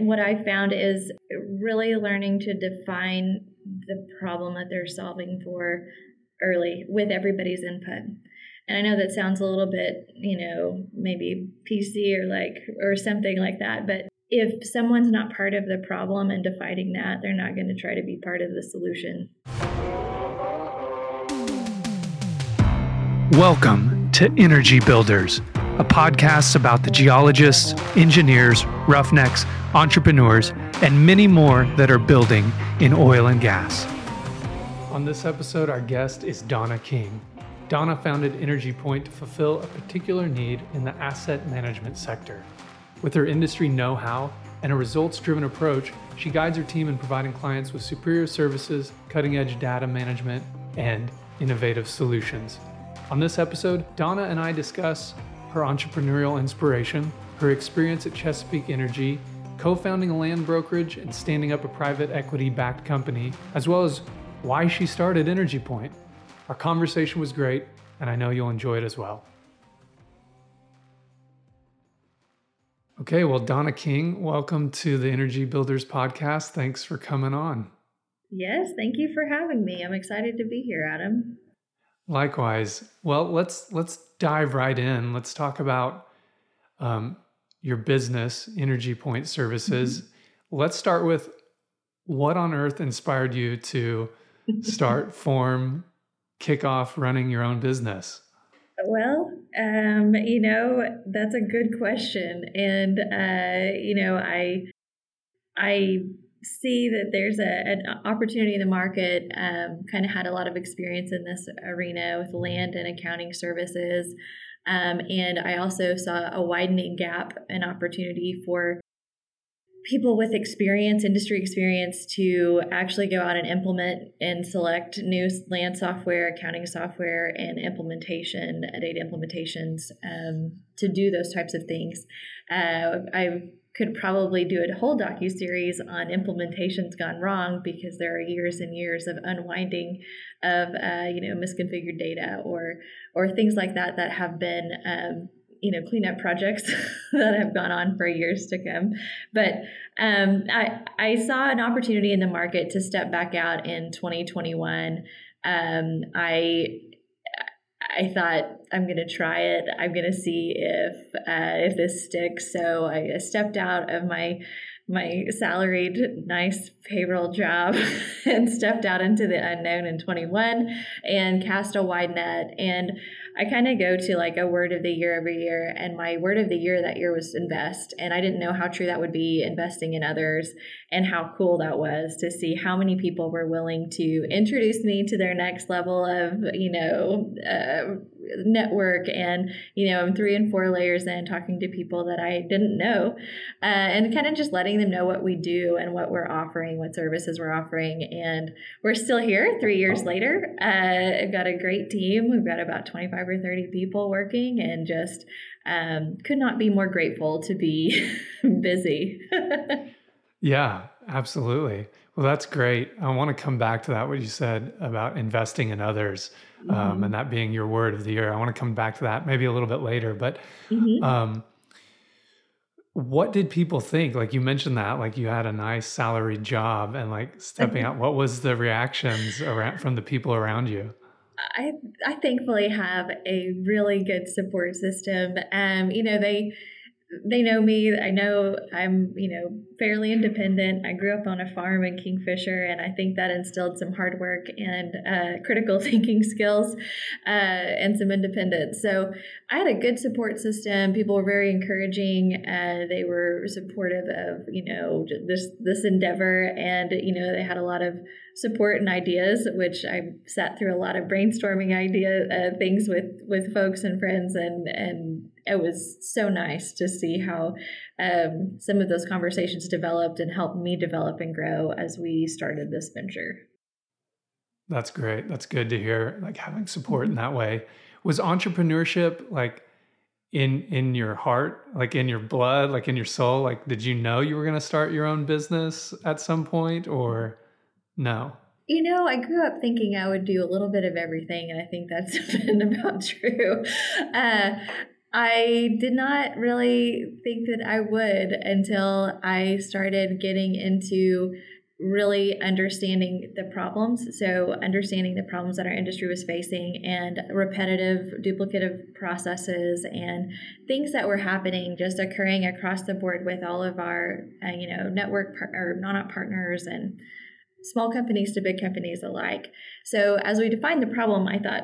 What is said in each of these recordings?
What I found is really learning to define the problem that they're solving for early with everybody's input. And I know that sounds a little bit, maybe PC or something like that. But if someone's not part of the problem and defining that, they're not going to try to be part of the solution. Welcome to Energy Builders, a podcast about the geologists, engineers, roughnecks, entrepreneurs, and many more that are building in oil and gas. On this episode, our guest is Donna King. Donna founded Energy Point to fulfill a particular need in the asset management sector. With her industry know-how and a results-driven approach, she guides her team in providing clients with superior services, cutting-edge data management, and innovative solutions. On this episode, Donna and I discuss her entrepreneurial inspiration, her experience at Chesapeake Energy, co-founding a land brokerage and standing up a private equity-backed company, as well as why she started Energy Point. Our conversation was great, and I know you'll enjoy it as well. Okay, well, Donna King, welcome to the Energy Builders podcast. Thanks for coming on. Yes, thank you for having me. I'm excited to be here, Adam. Likewise. Well, let's dive right in. Let's talk about your business, Energy Point Services. Mm-hmm. Let's start with what on earth inspired you to start, kick off running your own business? Well, that's a good question. And, I see that there's an opportunity in the market. Kind of had a lot of experience in this arena with land and accounting services. And I also saw a widening gap, an opportunity for people with experience, industry experience, to actually go out and implement and select new land software, accounting software, and implementation, data implementations to do those types of things. I could probably do a whole docuseries on implementations gone wrong, because there are years and years of unwinding of misconfigured data or things like that have been cleanup projects that have gone on for years to come. But I saw an opportunity in the market to step back out in 2021. I thought, I'm going to try it. I'm going to see if this sticks. So I stepped out of my salaried, nice payroll job and stepped out into the unknown in 21 and cast a wide net. And I kind of go to a word of the year every year, and my word of the year that year was invest. And I didn't know how true that would be, investing in others, and how cool that was to see how many people were willing to introduce me to their next level of, network. And, I'm 3 and 4 layers in, talking to people that I didn't know, and kind of just letting them know what we do and what we're offering, what services we're offering. And we're still here 3 years later. I've got a great team. We've got about 25 or 30 people working, and just could not be more grateful to be busy. Yeah, absolutely. Well, that's great. I want to come back to that, what you said about investing in others, mm-hmm. and that being your word of the year. I want to come back to that maybe a little bit later, but mm-hmm. What did people think? You mentioned that, you had a nice salaried job and stepping out, what was the reactions from the people around you? I thankfully have a really good support system. They know me. I know I'm, fairly independent. I grew up on a farm in Kingfisher, and I think that instilled some hard work and critical thinking skills and some independence. So I had a good support system. People were very encouraging. They were supportive of, this endeavor, and, they had a lot of support and ideas, which I sat through a lot of brainstorming things with folks and friends, and it was so nice to see how some of those conversations developed and helped me develop and grow as we started this venture. That's great. That's good to hear, having support mm-hmm. in that way. Was entrepreneurship in your heart, in your blood, in your soul? Did you know you were going to start your own business at some point, or no? I grew up thinking I would do a little bit of everything, and I think that's been about true. I did not really think that I would until I started getting into really understanding the problems. So understanding the problems that our industry was facing and repetitive, duplicative processes and things that were happening, just occurring across the board with all of our, network or non-op partners and small companies to big companies alike. So as we defined the problem, I thought,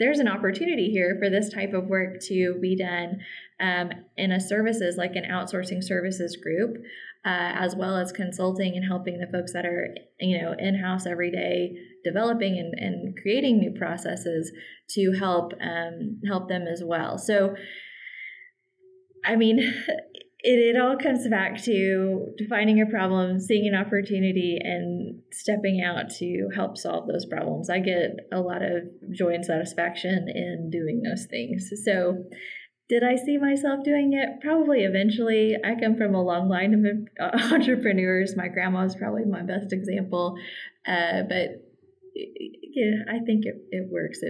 there's an opportunity here for this type of work to be done in a services, like an outsourcing services group, as well as consulting and helping the folks that are, in-house every day developing and creating new processes to help them as well. So, I mean, it all comes back to defining a problem, seeing an opportunity, and stepping out to help solve those problems. I get a lot of joy and satisfaction in doing those things. So did I see myself doing it? Probably eventually. I come from a long line of entrepreneurs. My grandma is probably my best example. But yeah, I think it works.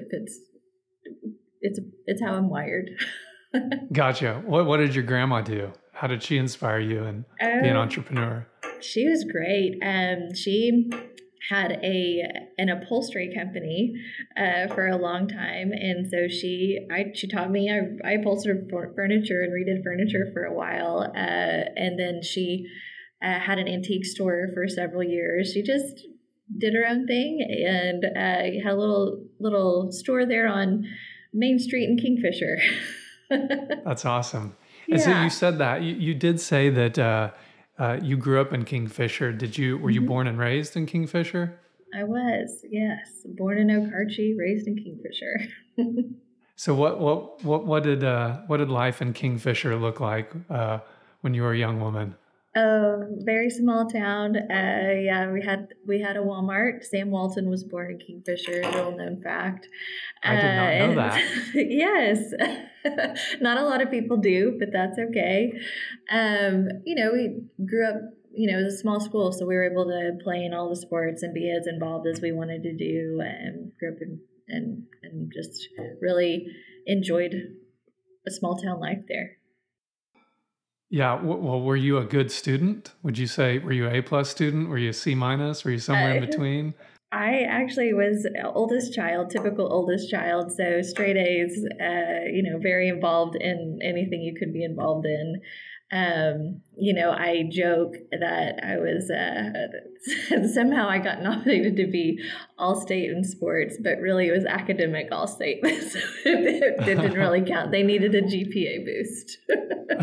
It's how I'm wired. Gotcha. What did your grandma do? How did she inspire you and be an entrepreneur? She was great. She had an upholstery company for a long time, and so she taught me. I upholstered furniture and redid furniture for a while, and then she had an antique store for several years. She just did her own thing and had a little store there on Main Street in Kingfisher. That's awesome. And yeah. So you said that you did say that you grew up in Kingfisher. Were you born and raised in Kingfisher? I was, yes, born in Okarchi, raised in Kingfisher. So what did life in Kingfisher look like when you were a young woman? Oh, very small town. Yeah, we had a Walmart. Sam Walton was born in Kingfisher, little known fact. I did not know that. Yes. Not a lot of people do, but that's okay. We grew up, it was a small school, so we were able to play in all the sports and be as involved as we wanted to do, and grew up and just really enjoyed a small town life there. Yeah. Well, were you a good student? Would you say, were you an A+ student? Were you a C-? Were you somewhere in between? I actually was oldest child, typical oldest child. So straight A's, very involved in anything you could be involved in. I joke that I was, somehow I got nominated to be all-state in sports, but really it was academic all-state. So it didn't really count. They needed a GPA boost.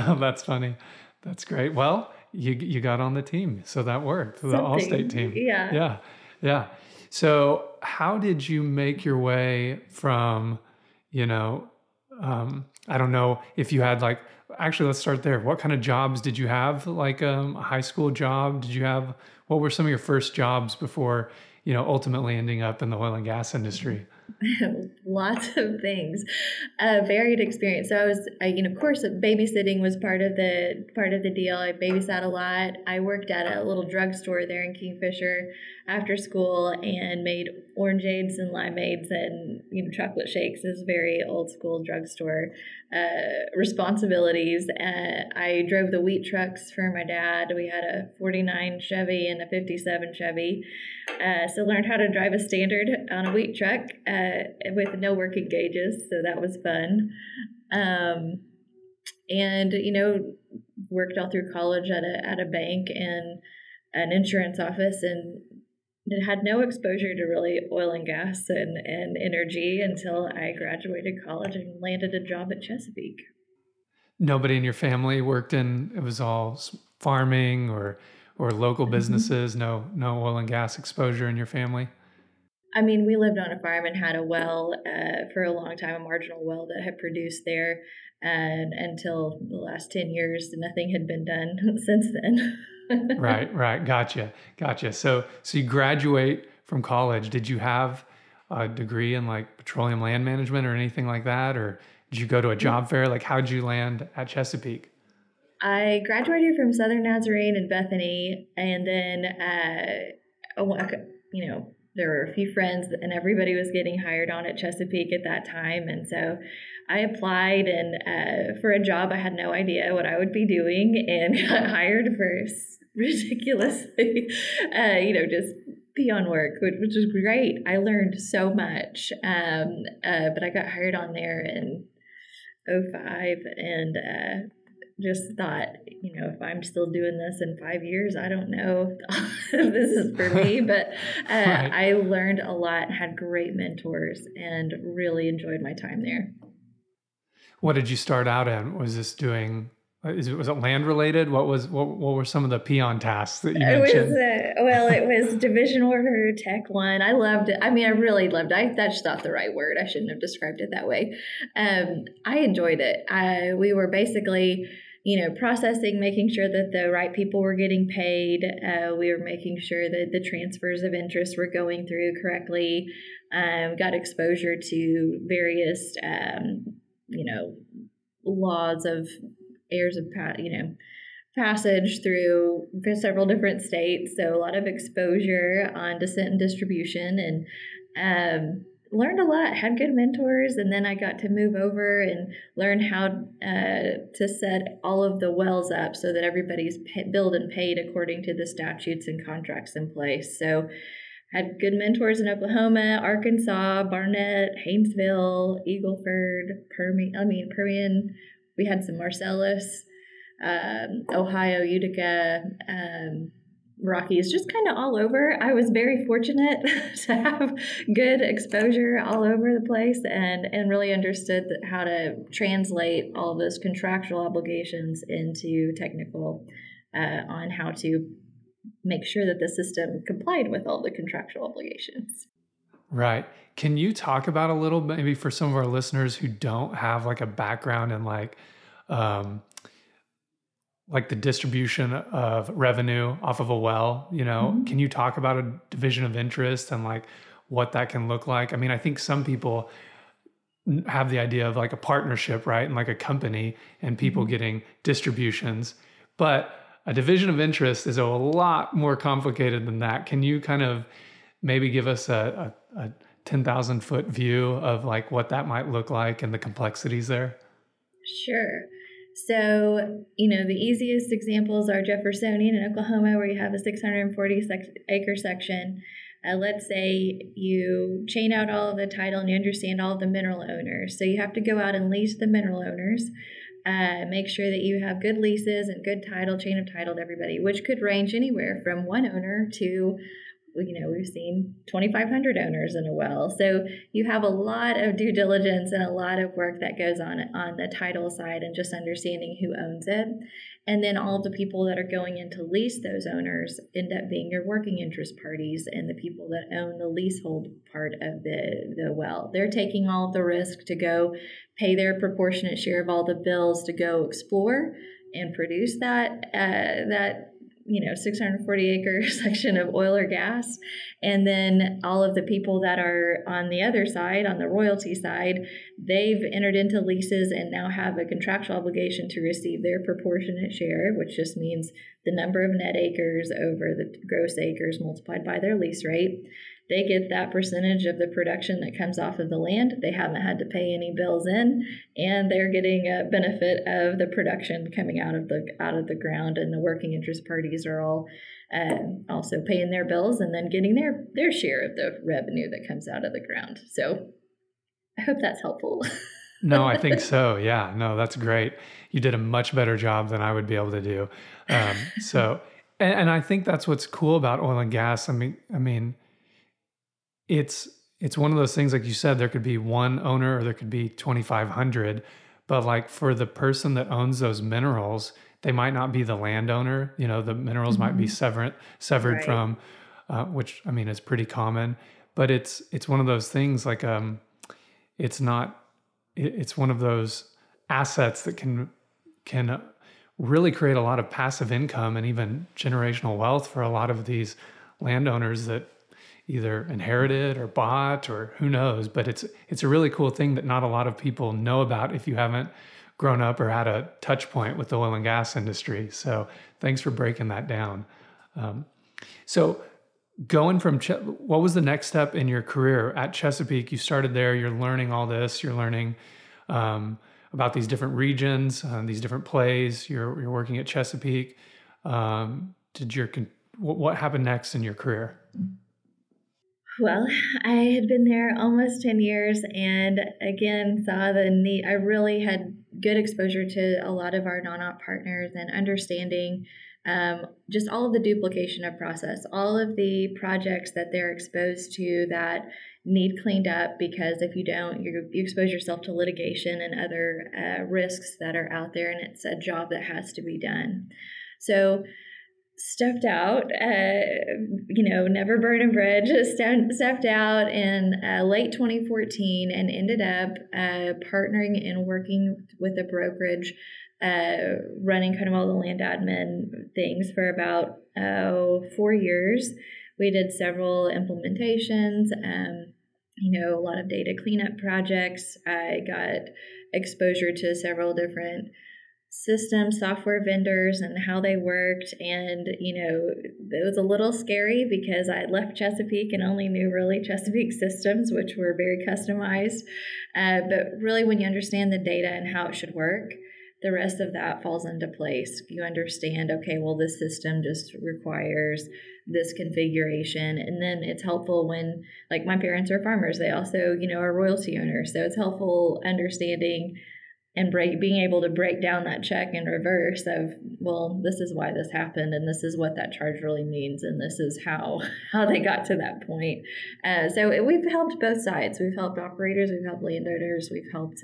Oh, that's funny. That's great. Well, you got on the team, so that worked. The all-state team. Yeah. Yeah. Yeah. So how did you make your way from, I don't know if you had actually, let's start there. What kind of jobs did you have? A high school job? What were some of your first jobs before, ultimately ending up in the oil and gas industry? Lots of things, varied experience. So I was, of course, babysitting was part of the deal. I babysat a lot. I worked at a little drugstore there in Kingfisher after school and made orangeades and limeades and chocolate shakes. It was very old school drugstore responsibilities. I drove the wheat trucks for my dad. We had a 49 Chevy and a 57 Chevy. So learned how to drive a standard on a wheat truck. With no working gauges, so that was fun. Worked all through college at a bank and an insurance office, and had no exposure to really oil and gas and energy until I graduated college and landed a job at Chesapeake. Nobody in your family worked in, it was all farming or local businesses, no oil and gas exposure in your family? I mean, we lived on a farm and had a well for a long time, a marginal well that had produced there, and until the last 10 years, nothing had been done since then. Right. Gotcha. So you graduate from college. Did you have a degree in petroleum land management or anything like that? Or did you go to a job fair? How did you land at Chesapeake? I graduated from Southern Nazarene in Bethany, and then There were a few friends and everybody was getting hired on at Chesapeake at that time. And so I applied and for a job I had no idea what I would be doing, and got hired for ridiculously, just peon work, which was great. I learned so much, but I got hired on there in 2005 and just thought, if I'm still doing this in 5 years, I don't know if this is for me, but right. I learned a lot, had great mentors, and really enjoyed my time there. What did you start out in? Was this doing... Was it land related? What were some of the peon tasks that you mentioned? It was division order, tech one. I loved it. I mean, I really loved it. That's not the right word. I shouldn't have described it that way. I enjoyed it. We were basically, processing, making sure that the right people were getting paid. We were making sure that the transfers of interest were going through correctly. Got exposure to various, laws of heirs of passage through several different states. So a lot of exposure on descent and distribution, and learned a lot, had good mentors. And then I got to move over and learn how to set all of the wells up so that everybody's billed and paid according to the statutes and contracts in place. So had good mentors in Oklahoma, Arkansas, Barnett, Haynesville, Eagleford, Permian. We had some Marcellus, Ohio, Utica, Rockies, just kind of all over. I was very fortunate to have good exposure all over the place, and really understood how to translate all those contractual obligations into technical, on how to make sure that the system complied with all the contractual obligations. Right. Can you talk about a little, maybe for some of our listeners who don't have like a background in like the distribution of revenue off of a well, mm-hmm. Can you talk about a division of interest and like what that can look like? I mean, I think some people have the idea of like a partnership, right? And like a company and people mm-hmm. getting distributions, but a division of interest is a lot more complicated than that. Can you kind of maybe give us a 10,000 foot view of like what that might look like and the complexities there? Sure. So, the easiest examples are Jeffersonian in Oklahoma, where you have a 640-acre section. Let's say you chain out all of the title and you understand all of the mineral owners. So you have to go out and lease the mineral owners. Make sure that you have good leases and good title, chain of title to everybody, which could range anywhere from one owner to... we've seen 2,500 owners in a well. So you have a lot of due diligence and a lot of work that goes on the title side and just understanding who owns it. And then all the people that are going in to lease those owners end up being your working interest parties and the people that own the leasehold part of the well. They're taking all the risk to go pay their proportionate share of all the bills to go explore and produce that 640-acre section of oil or gas. And then all of the people that are on the other side, on the royalty side, they've entered into leases and now have a contractual obligation to receive their proportionate share, which just means the number of net acres over the gross acres multiplied by their lease rate. They get that percentage of the production that comes off of the land. They haven't had to pay any bills in, and they're getting a benefit of the production coming out of the ground. And the working interest parties are all also paying their bills and then getting their share of the revenue that comes out of the ground. So I hope that's helpful. No, I think so. Yeah, no, that's great. You did a much better job than I would be able to do. And I think that's what's cool about oil and gas. I mean. It's one of those things, like you said, there could be one owner or there could be 2,500, but like for the person that owns those minerals, they might not be the landowner. The minerals mm-hmm. might be severed right. from, which I mean is pretty common. But it's one of those things like it's one of those assets that can really create a lot of passive income and even generational wealth for a lot of these landowners that either inherited or bought or who knows, but it's a really cool thing that not a lot of people know about if you haven't grown up or had a touch point with the oil and gas industry. So thanks for breaking that down. So going from what was the next step in your career at Chesapeake? You started there, you're learning all this, you're learning about these different regions, these different plays, you're working at Chesapeake. What happened next in your career? Well, I had been there almost 10 years and again saw the need. I really had good exposure to a lot of our non-op partners and understanding just all of the duplication of process, all of the projects that they're exposed to that need cleaned up, because if you don't, you expose yourself to litigation and other risks that are out there, and it's a job that has to be done. So stepped out, never burn a bridge, stepped out in late 2014 and ended up partnering and working with a brokerage, running kind of all the land admin things for about 4 years. We did several implementations, a lot of data cleanup projects. I got exposure to several different systems, software vendors, and how they worked. And, it was a little scary because I left Chesapeake and only knew really Chesapeake systems, which were very customized. But really, when you understand the data and how it should work, the rest of that falls into place. You understand, okay, well, this system just requires this configuration. And then it's helpful when, like, my parents are farmers. They also, are royalty owners. So it's helpful understanding and being able to break down that check in reverse of, well, this is why this happened, and this is what that charge really means, and this is how they got to that point. So we've helped both sides. We've helped operators. We've helped landowners. We've helped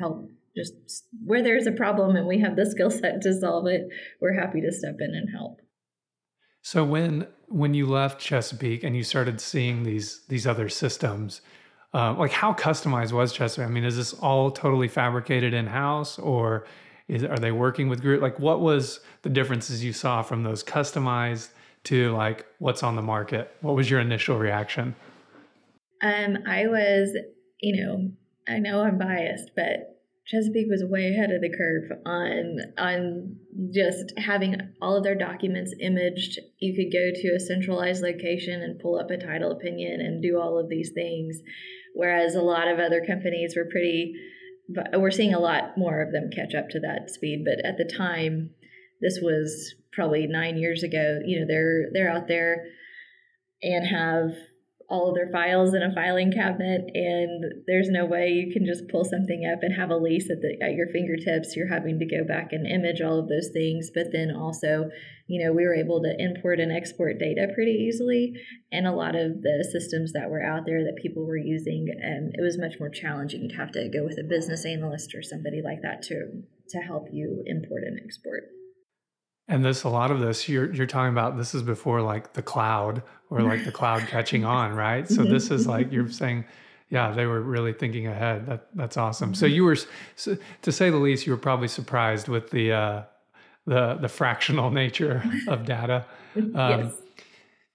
help just where there's a problem and we have the skill set to solve it, we're happy to step in and help. So when you left Chesapeake and you started seeing these other systems, how customized was Chesapeake? I mean, is this all totally fabricated in-house, or are they working with group? Like, what was the differences you saw from those customized to what's on the market? What was your initial reaction? I was, I know I'm biased, but Chesapeake was way ahead of the curve on just having all of their documents imaged. You could go to a centralized location and pull up a title opinion and do all of these things, whereas a lot of other companies we're seeing a lot more of them catch up to that speed. But at the time, this was probably 9 years ago, they're out there and have all of their files in a filing cabinet, and there's no way you can just pull something up and have a lease at your fingertips. You're having to go back and image all of those things. But then also, we were able to import and export data pretty easily. And a lot of the systems that were out there that people were using, it was much more challenging. You'd have to go with a business analyst or somebody like that to help you import and export. And a lot of this you're talking about, this is before the cloud or the cloud catching on, right? So this is you're saying, yeah, they were really thinking ahead. That's awesome. So you were, to say the least, you were probably surprised with the fractional nature of data. Yes.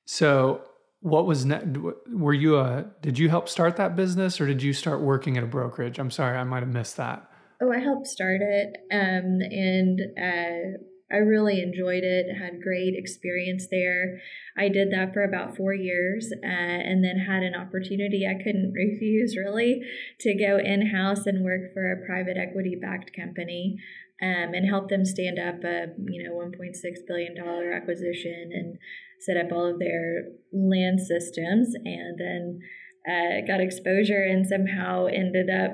So what was did you help start that business, or did you start working at a brokerage? I'm sorry, I might have missed that. Oh, I helped start it, I really enjoyed it, had great experience there. I did that for about 4 years and then had an opportunity I couldn't refuse, really, to go in-house and work for a private equity-backed company and help them stand up a $1.6 billion acquisition and set up all of their land systems, and then got exposure and somehow ended up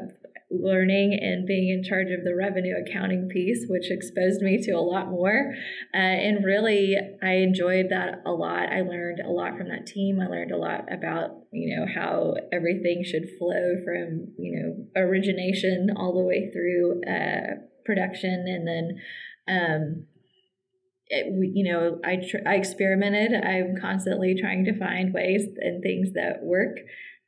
learning and being in charge of the revenue accounting piece, which exposed me to a lot more. And really, I enjoyed that a lot. I learned a lot from that team. I learned a lot about, how everything should flow from, origination all the way through production. And then, I experimented. I'm constantly trying to find ways and things that work.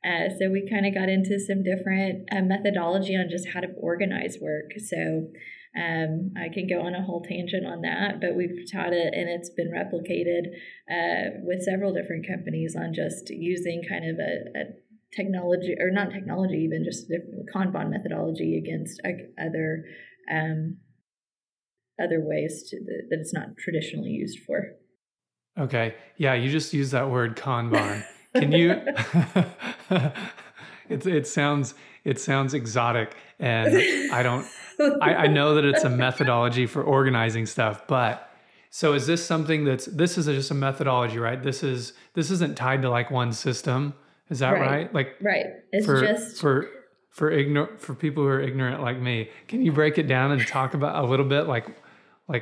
So we kind of got into some different methodology on just how to organize work. So I can go on a whole tangent on that, but we've taught it, and it's been replicated with several different companies on just using kind of a technology, or not technology, even just Kanban methodology against other other ways that it's not traditionally used for. Okay. Yeah, you just used that word Kanban. Can you it sounds exotic, and I know that it's a methodology for organizing stuff, but so is this something this is just a methodology, right? This isn't tied to like one system. Is that right? Like right. It's for people who are ignorant like me. Can you break it down and talk about a little bit like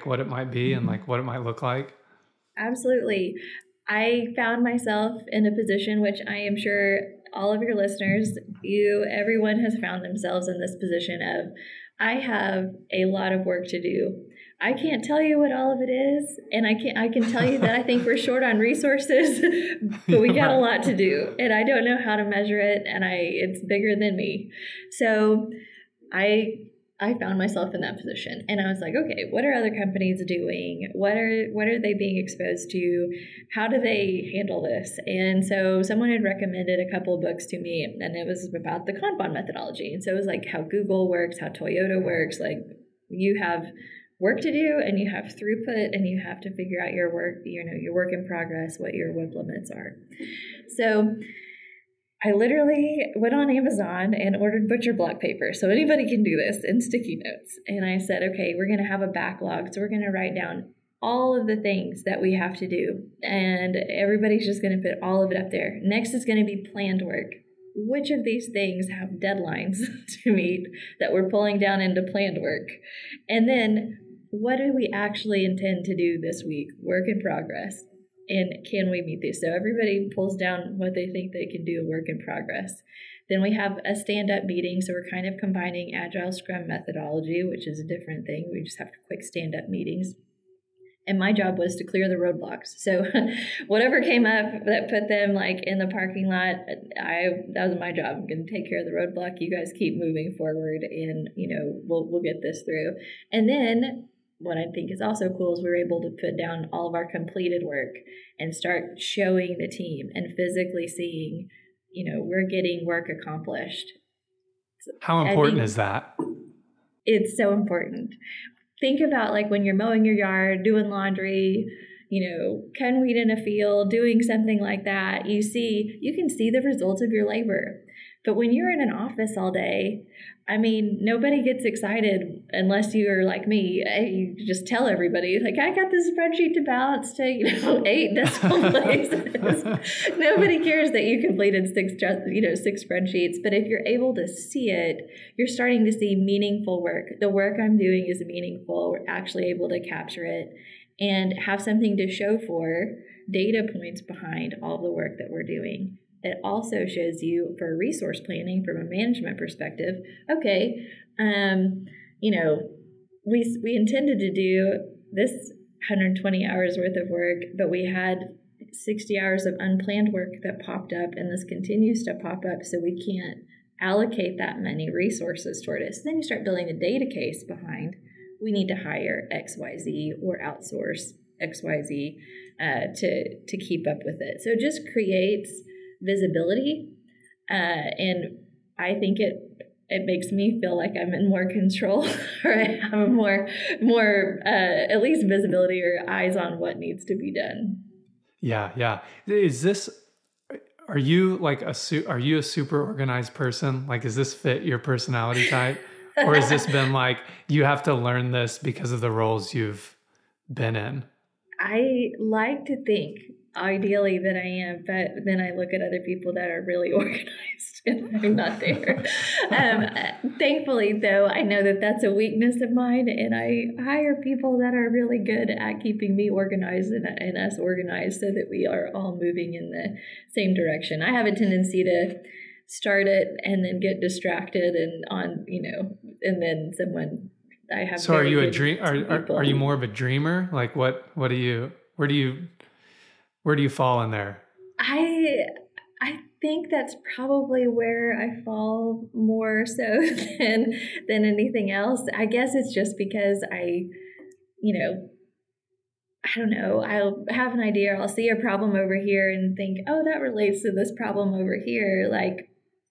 what it might be and like what it might look like? Absolutely. I found myself in a position which I am sure all of your listeners, everyone has found themselves in this position of, I have a lot of work to do. I can't tell you what all of it is, and I can tell you that I think we're short on resources, but we got a lot to do, and I don't know how to measure it, and it's bigger than me. So I found myself in that position, and I was like, okay, what are other companies doing? What are they being exposed to? How do they handle this? And so someone had recommended a couple of books to me, and it was about the Kanban methodology. And so it was like how Google works, how Toyota works, like you have work to do and you have throughput and you have to figure out your work, your work in progress, what your WIP limits are. So I literally went on Amazon and ordered butcher block paper. So anybody can do this, and sticky notes. And I said, okay, we're going to have a backlog. So we're going to write down all of the things that we have to do. And everybody's just going to put all of it up there. Next is going to be planned work. Which of these things have deadlines to meet that we're pulling down into planned work? And then what do we actually intend to do this week? Work in progress. And can we meet these? So everybody pulls down what they think they can do, work in progress. Then we have a stand-up meeting. So we're kind of combining Agile Scrum methodology, which is a different thing. We just have quick stand-up meetings. And my job was to clear the roadblocks. So whatever came up that put them like in the parking lot, that was my job. I'm going to take care of the roadblock. You guys keep moving forward, and we'll get this through. And then what I think is also cool is we were able to put down all of our completed work and start showing the team and physically seeing, we're getting work accomplished. How important is that? It's so important. Think about like when you're mowing your yard, doing laundry, cutting weed in a field, doing something like that. You can see the results of your labor. But when you're in an office all day, nobody gets excited unless you're like me. You just tell everybody, like, I got this spreadsheet to balance to, 8 decimal places. Nobody cares that you completed 6 spreadsheets. But if you're able to see it, you're starting to see meaningful work. The work I'm doing is meaningful. We're actually able to capture it and have something to show for, data points behind all the work that we're doing. It also shows you, for resource planning from a management perspective, okay, we intended to do this 120 hours worth of work, but we had 60 hours of unplanned work that popped up, and this continues to pop up, so we can't allocate that many resources toward it. So then you start building the data case behind, we need to hire XYZ or outsource XYZ to keep up with it. So it just creates visibility, and I think it makes me feel like I'm in more control, or I have more at least visibility or eyes on what needs to be done. Yeah. Are you a super organized person? Like, does this fit your personality type, or has this been like you have to learn this because of the roles you've been in? I like to think, ideally, that I am, but then I look at other people that are really organized and I'm not there. Thankfully, though, I know that that's a weakness of mine, and I hire people that are really good at keeping me organized and us organized so that we are all moving in the same direction. I have a tendency to start it and then get distracted So are you a dream? Are you more of a dreamer? Like what do you, where do you fall in there? I think that's probably where I fall more so than anything else. I guess it's just because I don't know. I'll have an idea. I'll see a problem over here and think, oh, that relates to this problem over here. Like,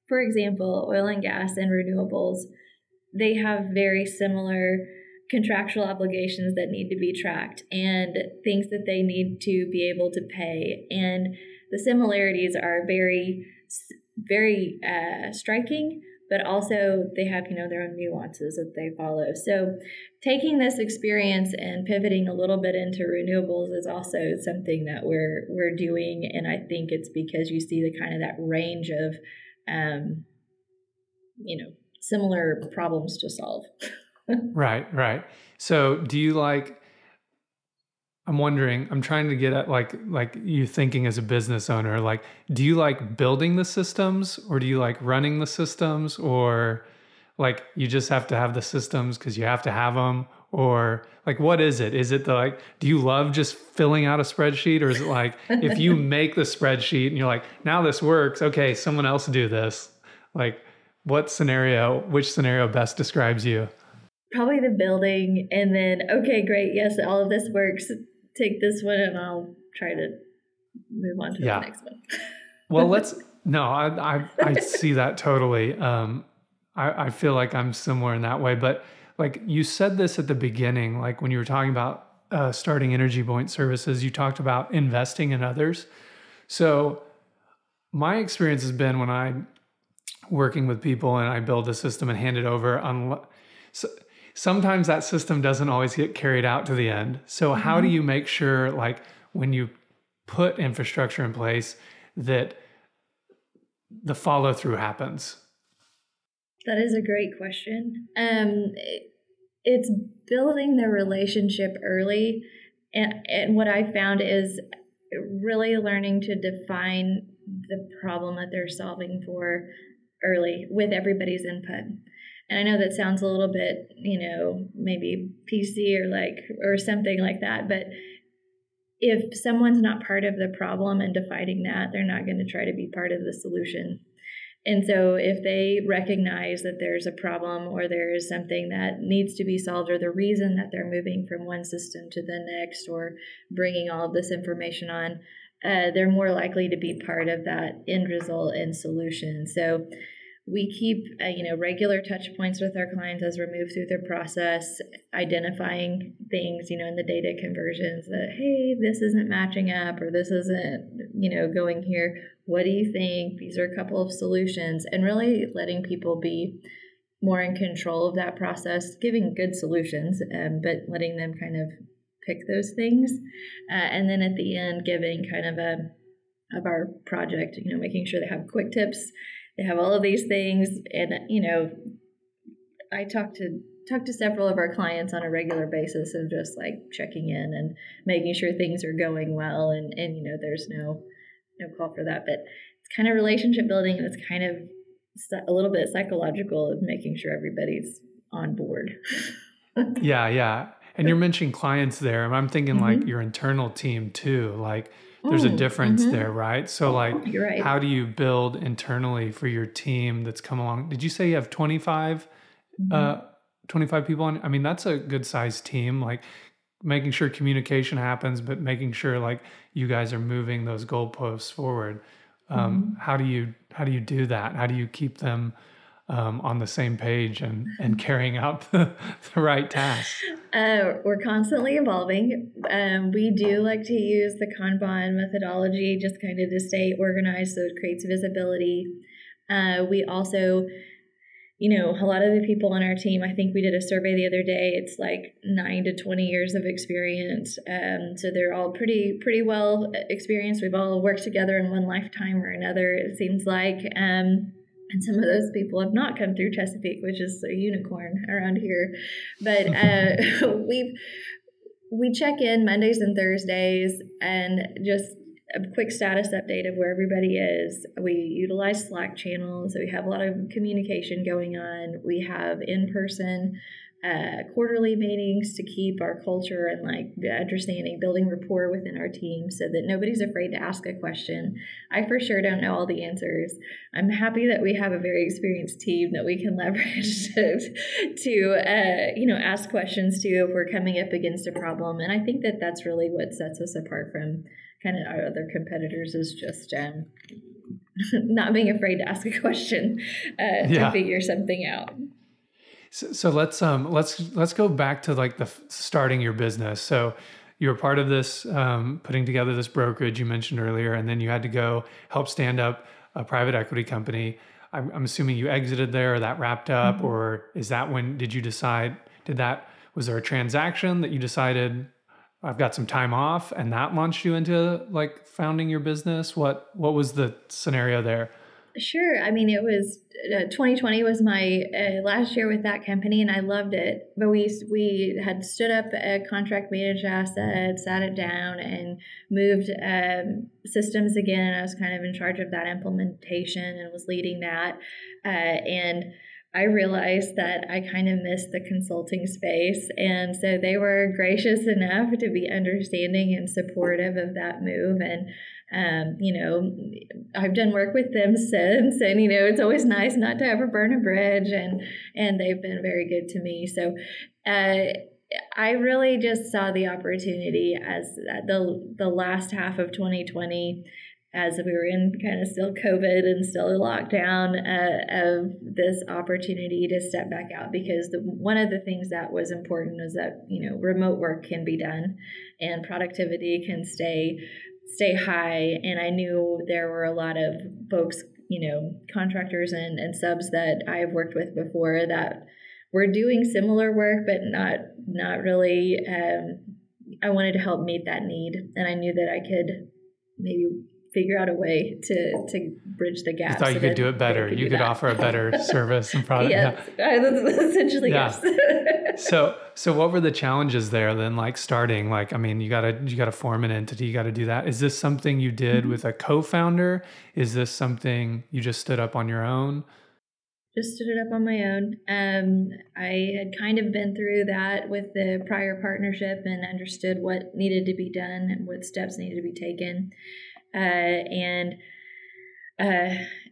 for example, oil and gas and renewables, they have very similar contractual obligations that need to be tracked and things that they need to be able to pay. And the similarities are very, very striking, but also they have, their own nuances that they follow. So taking this experience and pivoting a little bit into renewables is also something that we're doing. And I think it's because you see the kind of that range of, similar problems to solve. Right. So do you I'm wondering, I'm trying to get at like you thinking as a business owner, do you building the systems or do you running the systems, or you just have to have the systems because you have to have them, or what is it? Is it do you love just filling out a spreadsheet, or is it if you make the spreadsheet and you're now this works, okay, someone else do this? Which scenario best describes you? Probably the building, and then, okay, great, yes, all of this works. Take this one and I'll try to move on to the next one. Well, I see that totally. I feel I'm similar in that way, but you said this at the beginning, when you were talking about starting Energy Buoyant Services, you talked about investing in others. So my experience has been when I'm working with people and I build a system and hand it over, sometimes that system doesn't always get carried out to the end. So how do you make sure, when you put infrastructure in place, that the follow through happens? That is a great question. It's building the relationship early. And what I found is really learning to define the problem that they're solving for early with everybody's input. And I know that sounds a little bit, maybe PC or or something like that. But if someone's not part of the problem and defining that, they're not going to try to be part of the solution. And so if they recognize that there's a problem or there is something that needs to be solved, or the reason that they're moving from one system to the next or bringing all of this information on, they're more likely to be part of that end result and solution. So we keep, regular touch points with our clients as we move through the process, identifying things, in the data conversions that, hey, this isn't matching up, or this isn't, going here. What do you think? These are a couple of solutions, and really letting people be more in control of that process, giving good solutions, but letting them kind of pick those things. And then at the end, giving kind of of our project, making sure they have quick tips. They have all of these things, and I talk to several of our clients on a regular basis of just checking in and making sure things are going well, and there's no call for that. But it's kind of relationship building, and it's kind of a little bit psychological of making sure everybody's on board. Yeah. And you're mentioning clients there, and I'm thinking your internal team too, there's a difference there, right? So you're right. How do you build internally for your team that's come along? Did you say you have 25 people on? I mean, that's a good sized team, making sure communication happens, but making sure you guys are moving those goalposts forward. How do you do that? How do you keep them on the same page and carrying out the right tasks? We're constantly evolving. We do like to use the Kanban methodology just kind of to stay organized, so it creates visibility. We also, a lot of the people on our team, I think we did a survey the other day. It's 9 to 20 years of experience. So they're all pretty well experienced. We've all worked together in one lifetime or another, it seems like. And some of those people have not come through Chesapeake, which is a unicorn around here. But we check in Mondays and Thursdays, and just a quick status update of where everybody is. We utilize Slack channels, so we have a lot of communication going on. We have in-person quarterly meetings to keep our culture and understanding, building rapport within our team so that nobody's afraid to ask a question. I for sure don't know all the answers. I'm happy that we have a very experienced team that we can leverage to ask questions to if we're coming up against a problem. And I think that that's really what sets us apart from kind of our other competitors, is just not being afraid to ask a question to figure something out. So let's go back to like the starting your business. So you were part of this, putting together this brokerage you mentioned earlier, and then you had to go help stand up a private equity company. I'm assuming you exited there, or that wrapped up, mm-hmm. or is that when did you decide? Was there a transaction that you decided I've got some time off, and that launched you into like founding your business? What was the scenario there? Sure. I mean, it was 2020 was my last year with that company, and I loved it. But we had stood up a contract managed asset, sat it down, and moved systems again. I was kind of in charge of that implementation and was leading that. And I realized that I kind of missed the consulting space. And so they were gracious enough to be understanding and supportive of that move. And I've done work with them since, and, it's always nice not to ever burn a bridge, and they've been very good to me. So, I really just saw the opportunity as the last half of 2020, as we were in kind of still COVID and still a lockdown, of this opportunity to step back out, because one of the things that was important is that, remote work can be done and productivity can stay high. And I knew there were a lot of folks, contractors and subs that I've worked with before that were doing similar work, but not really. I wanted to help meet that need. And I knew that I could maybe figure out a way to bridge the gap. You thought you could do it better. You could offer a better service and product. Yes, yeah. Essentially, yeah. Yes. So what were the challenges there then, like starting? Like, I mean, you gotta form an entity, you gotta do that. Is this something you did mm-hmm. with a co-founder? Is this something you just stood up on your own? Just stood it up on my own. I had kind of been through that with the prior partnership and understood what needed to be done and what steps needed to be taken.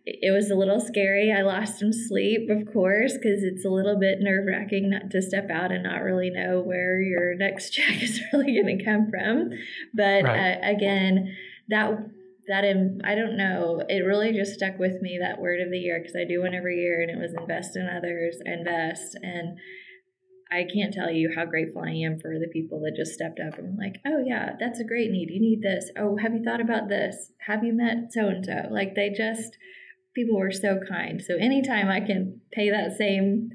It was a little scary. I lost some sleep, of course, because it's a little bit nerve-wracking not to step out and not really know where your next check is really going to come from. But right. Again, I don't know. It really just stuck with me, that word of the year, because I do one every year, and it was invest in others, invest. And I can't tell you how grateful I am for the people that just stepped up and like, oh yeah, that's a great need. You need this. Oh, have you thought about this? Have you met so-and-so? Like people were so kind. So anytime I can pay that same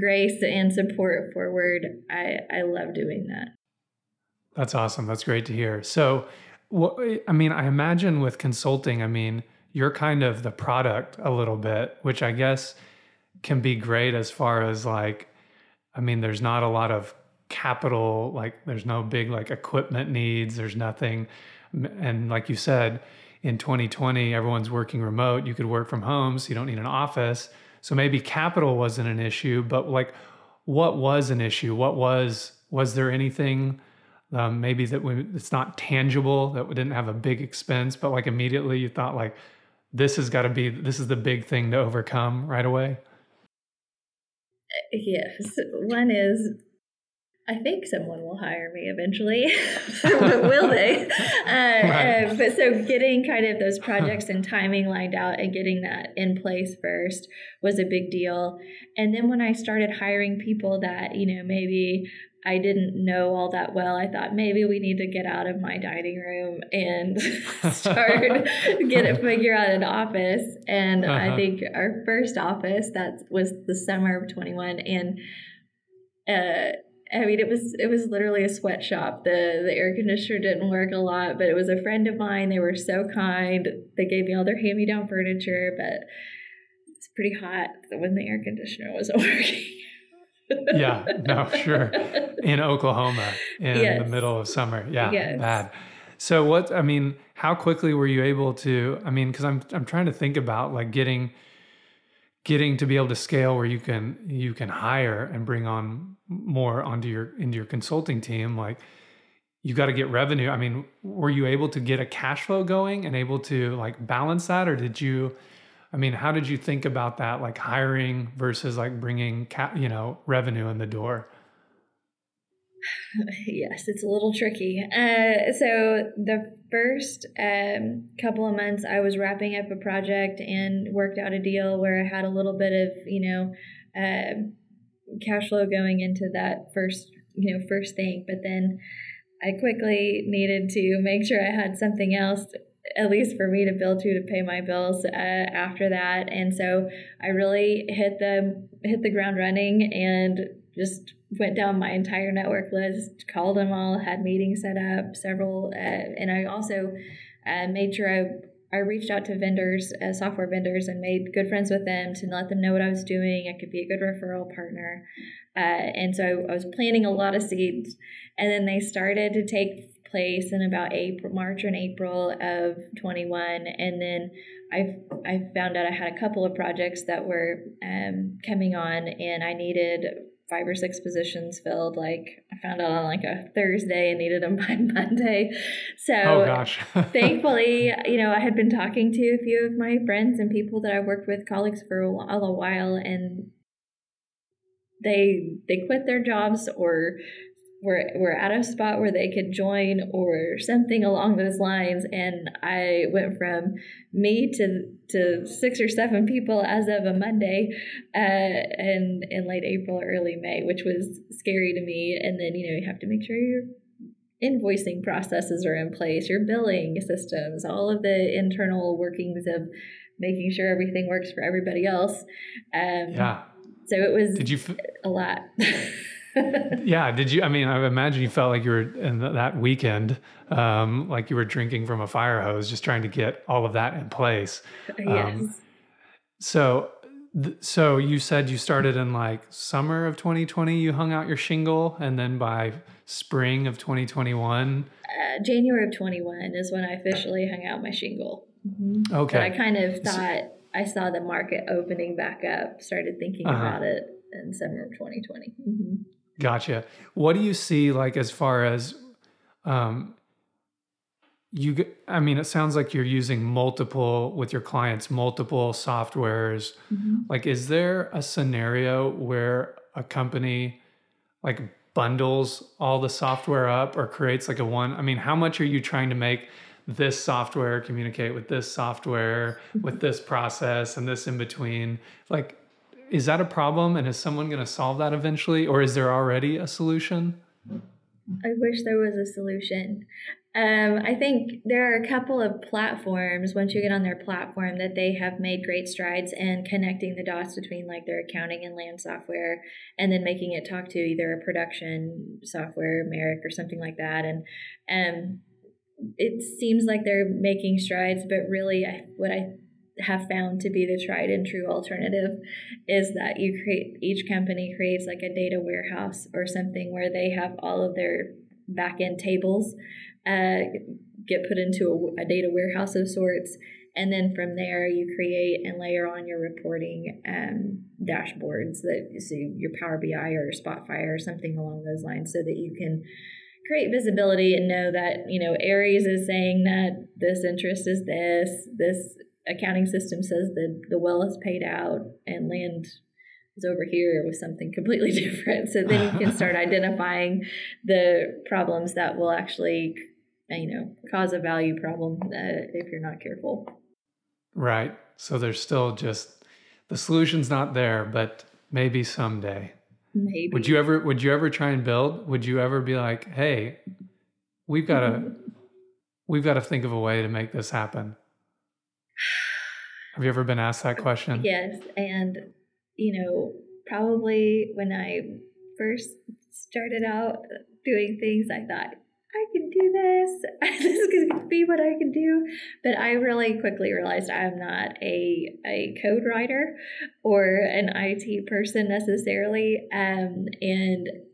grace and support forward, I love doing that. That's awesome. That's great to hear. So I imagine with consulting, you're kind of the product a little bit, which I guess can be great as far as like, there's not a lot of capital, like there's no big like equipment needs, there's nothing. And like you said, in 2020, everyone's working remote. You could work from home, so you don't need an office. So maybe capital wasn't an issue, but like what was an issue? Was there anything maybe that it's not tangible, that we didn't have a big expense, but like immediately you thought like, this is the big thing to overcome right away? Yes. One is, I think someone will hire me eventually. Will they? Right. But so getting kind of those projects and timing lined out and getting that in place first was a big deal. And then when I started hiring people that, maybe I didn't know all that well, I thought maybe we need to get out of my dining room and start figure out an office. And I think our first office, that was the summer of 21. And, it was literally a sweatshop. The air conditioner didn't work a lot, but it was a friend of mine. They were so kind. They gave me all their hand-me-down furniture, but it's pretty hot when the air conditioner wasn't working. Yeah, no, sure. In Oklahoma in yes. the middle of summer. Yeah, yes. Bad. So how quickly were you able to, because I'm trying to think about like getting to be able to scale where you can hire and bring on more into your consulting team. Like you got to get revenue. Were you able to get a cash flow going and able to like balance that? Or did you, how did you think about that, like hiring versus like bringing, revenue in the door? Yes, it's a little tricky. So the first couple of months I was wrapping up a project and worked out a deal where I had a little bit of, cash flow going into that first thing. But then I quickly needed to make sure I had something else, at least for me to build to pay my bills after that. And so I really hit the ground running and just went down my entire network list, called them all, had meetings set up, several. And I also made sure I reached out to vendors, software vendors, and made good friends with them to let them know what I was doing. I could be a good referral partner. And so I was planting a lot of seeds. And then they started to take place in about March and April of 21. And then I found out I had a couple of projects that were coming on, and I needed 5 or 6 positions filled. Like, I found out on like a Thursday and needed them by Monday. So thankfully, I had been talking to a few of my friends and people that I worked with, colleagues, for a while, and they quit their jobs or were at a spot where they could join or something along those lines. And I went from me to 6 or 7 people as of a Monday, and in late April or early May, which was scary to me. And then, you have to make sure your invoicing processes are in place, your billing systems, all of the internal workings of making sure everything works for everybody else. So it was a lot. Yeah. I imagine you felt like you were in that weekend, like you were drinking from a fire hose, just trying to get all of that in place. Yes. So you said you started in like summer of 2020, you hung out your shingle, and then by spring of 2021, January of 21 is when I officially hung out my shingle. Mm-hmm. Okay. But I kind of thought, I saw the market opening back up, started thinking about it in summer of 2020. Mm-hmm. Gotcha. What do you see, like, as far as, it sounds like you're using multiple softwares. Mm-hmm. Like, is there a scenario where a company like bundles all the software up or creates like how much are you trying to make this software communicate with this software, with this process and this in between? Like, is that a problem, and is someone going to solve that eventually, or is there already a solution? I wish there was a solution. I think there are a couple of platforms, once you get on their platform, that they have made great strides in connecting the dots between like their accounting and land software, and then making it talk to either a production software, Merrick or something like that. And it seems like they're making strides, but really what I have found to be the tried and true alternative is that each company creates like a data warehouse or something where they have all of their back end tables get put into a data warehouse of sorts. And then from there, you create and layer on your reporting dashboards, so your Power BI or Spotfire or something along those lines, so that you can create visibility and know that, Aries is saying that this interest is this accounting system says that the well is paid out and land is over here with something completely different. So then you can start identifying the problems that will actually, cause a value problem if you're not careful. Right. So there's still just, the solution's not there, but maybe someday. Maybe. Would you ever try and build? Would you ever be like, hey, we've got to think of a way to make this happen? Have you ever been asked that question? Yes. And, probably when I first started out doing things, I thought, I can do this. This could be what I can do. But I really quickly realized I'm not a code writer or an IT person necessarily. And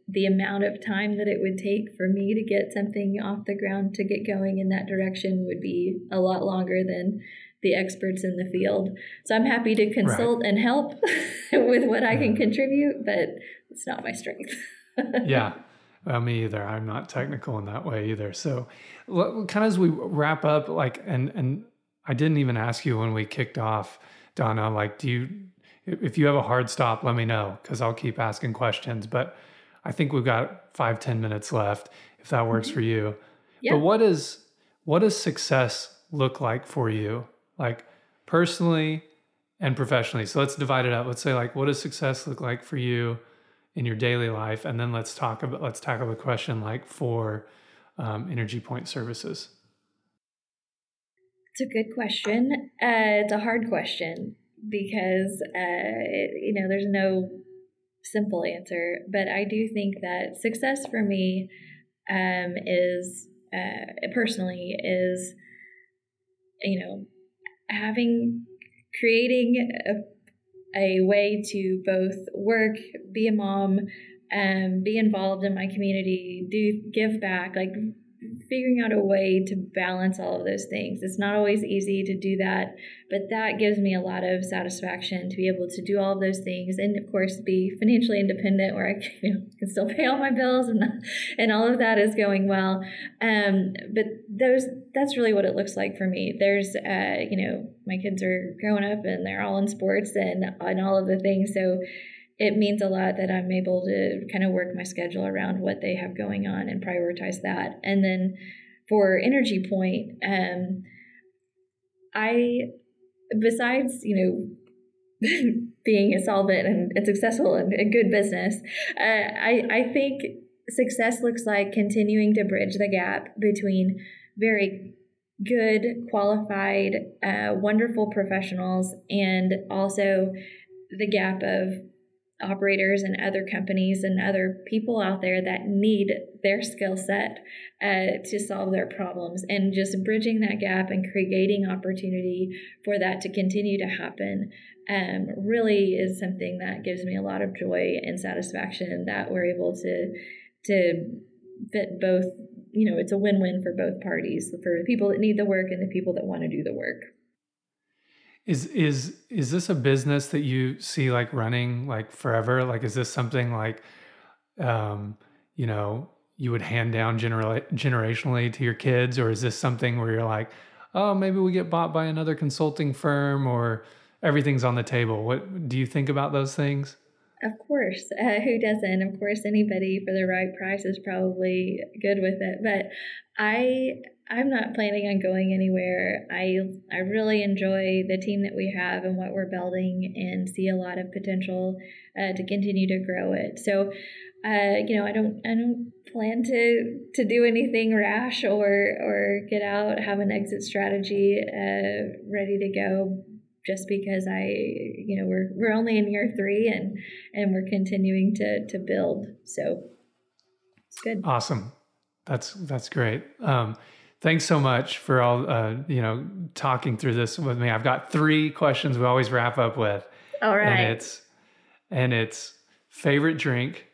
the amount of time that it would take for me to get something off the ground, to get going in that direction, would be a lot longer than the experts in the field. So I'm happy to consult and help with what I can contribute, but it's not my strength. Yeah. Well, me either. I'm not technical in that way either. So kind of as we wrap up, like, and I didn't even ask you when we kicked off, Donna, like, if you have a hard stop, let me know, because I'll keep asking questions, but I think we've got 5-10 minutes left, if that works for you. Yeah. But what does success look like for you? Like, personally and professionally. So let's divide it up. Let's say, like, what does success look like for you in your daily life, and then let's tackle the question like for Energy Point Services. It's a good question. It's a hard question because there's no simple answer, but I do think that success for me is personally creating a way to both work, be a mom, be involved in my community, give back, like figuring out a way to balance all of those things. It's not always easy to do that, but that gives me a lot of satisfaction to be able to do all of those things. And of course, be financially independent where I can still pay all my bills and all of that is going well. But that's really what it looks like for me. There's, my kids are growing up and they're all in sports and all of the things. So it means a lot that I'm able to kind of work my schedule around what they have going on and prioritize that. And then for Energy Point, besides, being a solvent and successful and a good business, I think success looks like continuing to bridge the gap between very good, qualified, wonderful professionals and also the gap of operators and other companies and other people out there that need their skill set to solve their problems, and just bridging that gap and creating opportunity for that to continue to happen really is something that gives me a lot of joy and satisfaction that we're able to fit both. It's a win-win for both parties, for the people that need the work and the people that want to do the work. Is this a business that you see like running like forever? Like, is this something like, you would hand down generationally to your kids? Or is this something where you're like, oh, maybe we get bought by another consulting firm, or everything's on the table? What do you think about those things? Of course. Who doesn't? Of course, anybody for the right price is probably good with it. But I'm not planning on going anywhere. I really enjoy the team that we have and what we're building, and see a lot of potential to continue to grow it. So, I don't plan to do anything rash or get out, have an exit strategy ready to go, just because we're only in year 3 and we're continuing to build. So it's good. Awesome. That's great. Thanks so much for all, talking through this with me. I've got 3 questions we always wrap up with. All right. And it's favorite drink,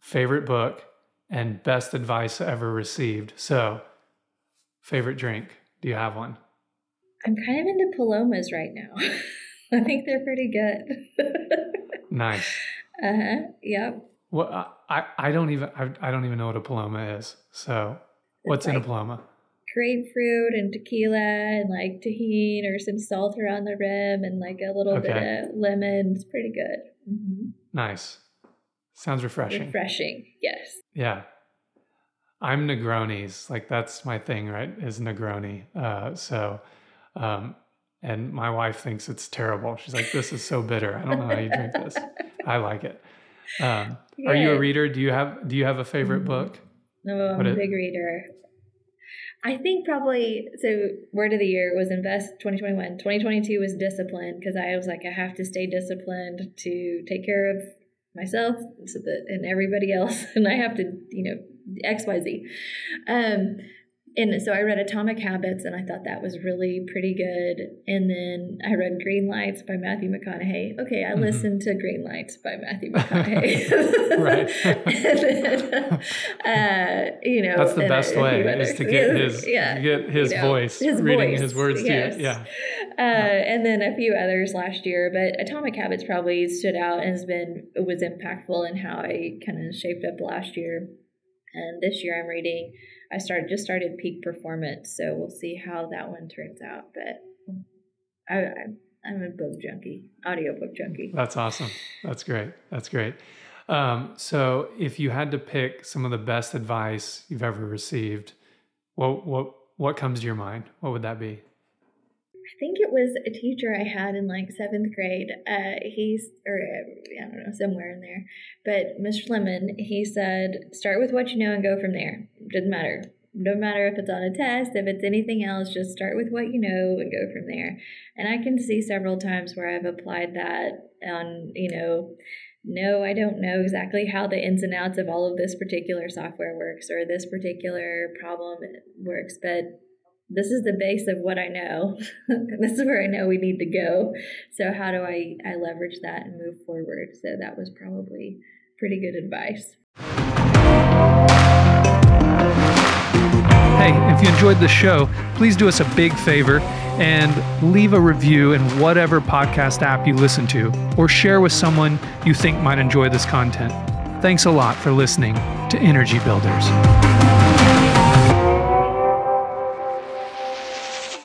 favorite book, and best advice ever received. So favorite drink, do you have one? I'm kind of into Palomas right now. I think they're pretty good. Nice. Yep. Well, I don't even know what a Paloma is. So what's in a Paloma? Grapefruit and tequila and like tahini or some salt around the rim and like a little bit of lemon. It's pretty good. Mm-hmm. Nice. Sounds refreshing. Refreshing. Yes. Yeah. I'm Negronis. Like, that's my thing, right? Is Negroni. And my wife thinks it's terrible. She's like, this is so bitter. I don't know how you drink this. I like it. Are you a reader? Do you have a favorite book? No, I'm a big reader. I think probably, so word of the year was invest 2021. 2022 was discipline, because I was like, I have to stay disciplined to take care of myself and everybody else. And I have to, X, Y, Z. And so I read Atomic Habits, and I thought that was really pretty good. And then I read Green Lights by Matthew McConaughey. Okay, I listened to Green Lights by Matthew McConaughey. Right. That's the best way, is to get his voice, reading his words to you. Yeah. And then a few others last year, but Atomic Habits probably stood out and was impactful in how I kind of shaped up last year. And this year I'm reading, I just started Peak Performance, so we'll see how that one turns out. But I'm a book junkie, audiobook junkie. That's awesome. That's great. So if you had to pick some of the best advice you've ever received, what comes to your mind? What would that be? I think it was a teacher I had in like seventh grade. I don't know, somewhere in there. But Mr. Lemon, he said, start with what you know and go from there. Doesn't matter. No matter if it's on a test, if it's anything else, just start with what you know and go from there. And I can see several times where I've applied that on, no, I don't know exactly how the ins and outs of all of this particular software works or this particular problem works, but this is the base of what I know. This is where I know we need to go. So how do I leverage that and move forward? So that was probably pretty good advice. Hey, if you enjoyed the show, please do us a big favor and leave a review in whatever podcast app you listen to, or share with someone you think might enjoy this content. Thanks a lot for listening to Energy Builders.